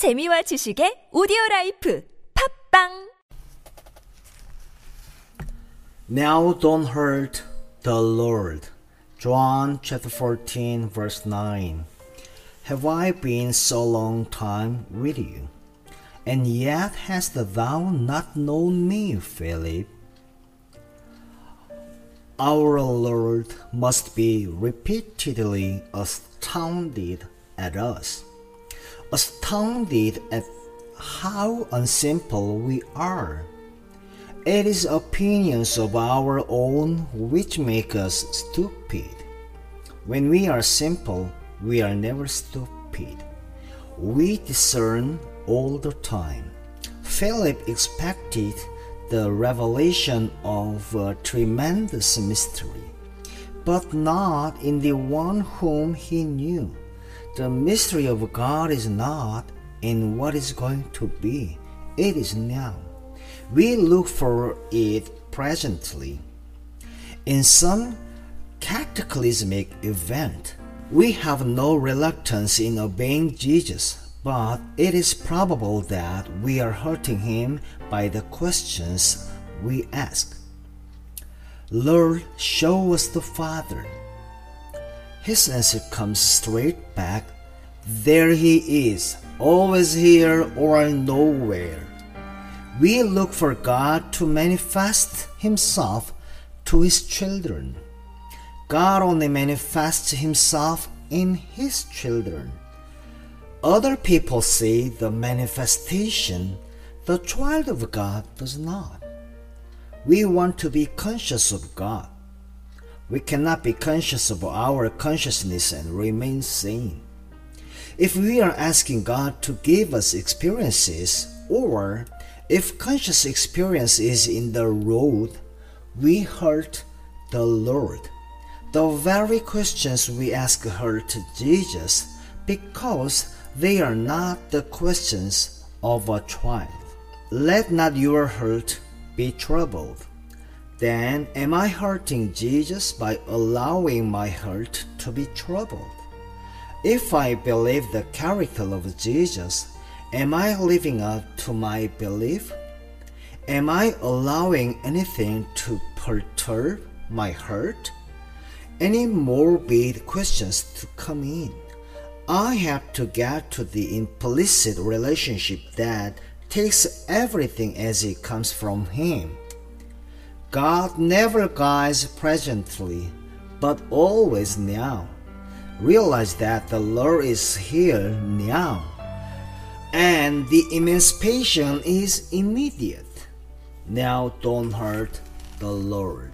재미와 지식의 오디오라이프 팟빵. Now don't hurt the Lord. John chapter 14 verse 9. Have I been so long time with you? And yet hast thou not known me, Philip? Our Lord must be repeatedly astounded at us, astounded at how unsimple we are. It is opinions of our own which make us stupid. When we are simple, we are never stupid. We discern all the time. Philip expected the revelation of a tremendous mystery, but not in the one whom he knew. The mystery of God is not in what is going to be. It is now. We look for it presently. In some cataclysmic event, we have no reluctance in obeying Jesus, but it is probable that we are hurting him by the questions we ask. Lord, show us the Father. His answer comes straight back. There he is, always here or nowhere. We look for God to manifest himself to his children. God only manifests himself in his children. Other people see the manifestation. The child of God does not. We want to be conscious of God. We cannot be conscious of our consciousness and remain sane. If we are asking God to give us experiences, or if conscious experience is in the road, we hurt the Lord. The very questions we ask hurt Jesus because they are not the questions of a child. Let not your heart be troubled. Then am I hurting Jesus by allowing my heart to be troubled? If I believe the character of Jesus, am I living up to my belief? Am I allowing anything to perturb my heart? Any morbid questions to come in? I have to get to the implicit relationship that takes everything as it comes from him. God never guides presently, but always now. Realize that the Lord is here now, and the emancipation is immediate. Now don't hurt the Lord.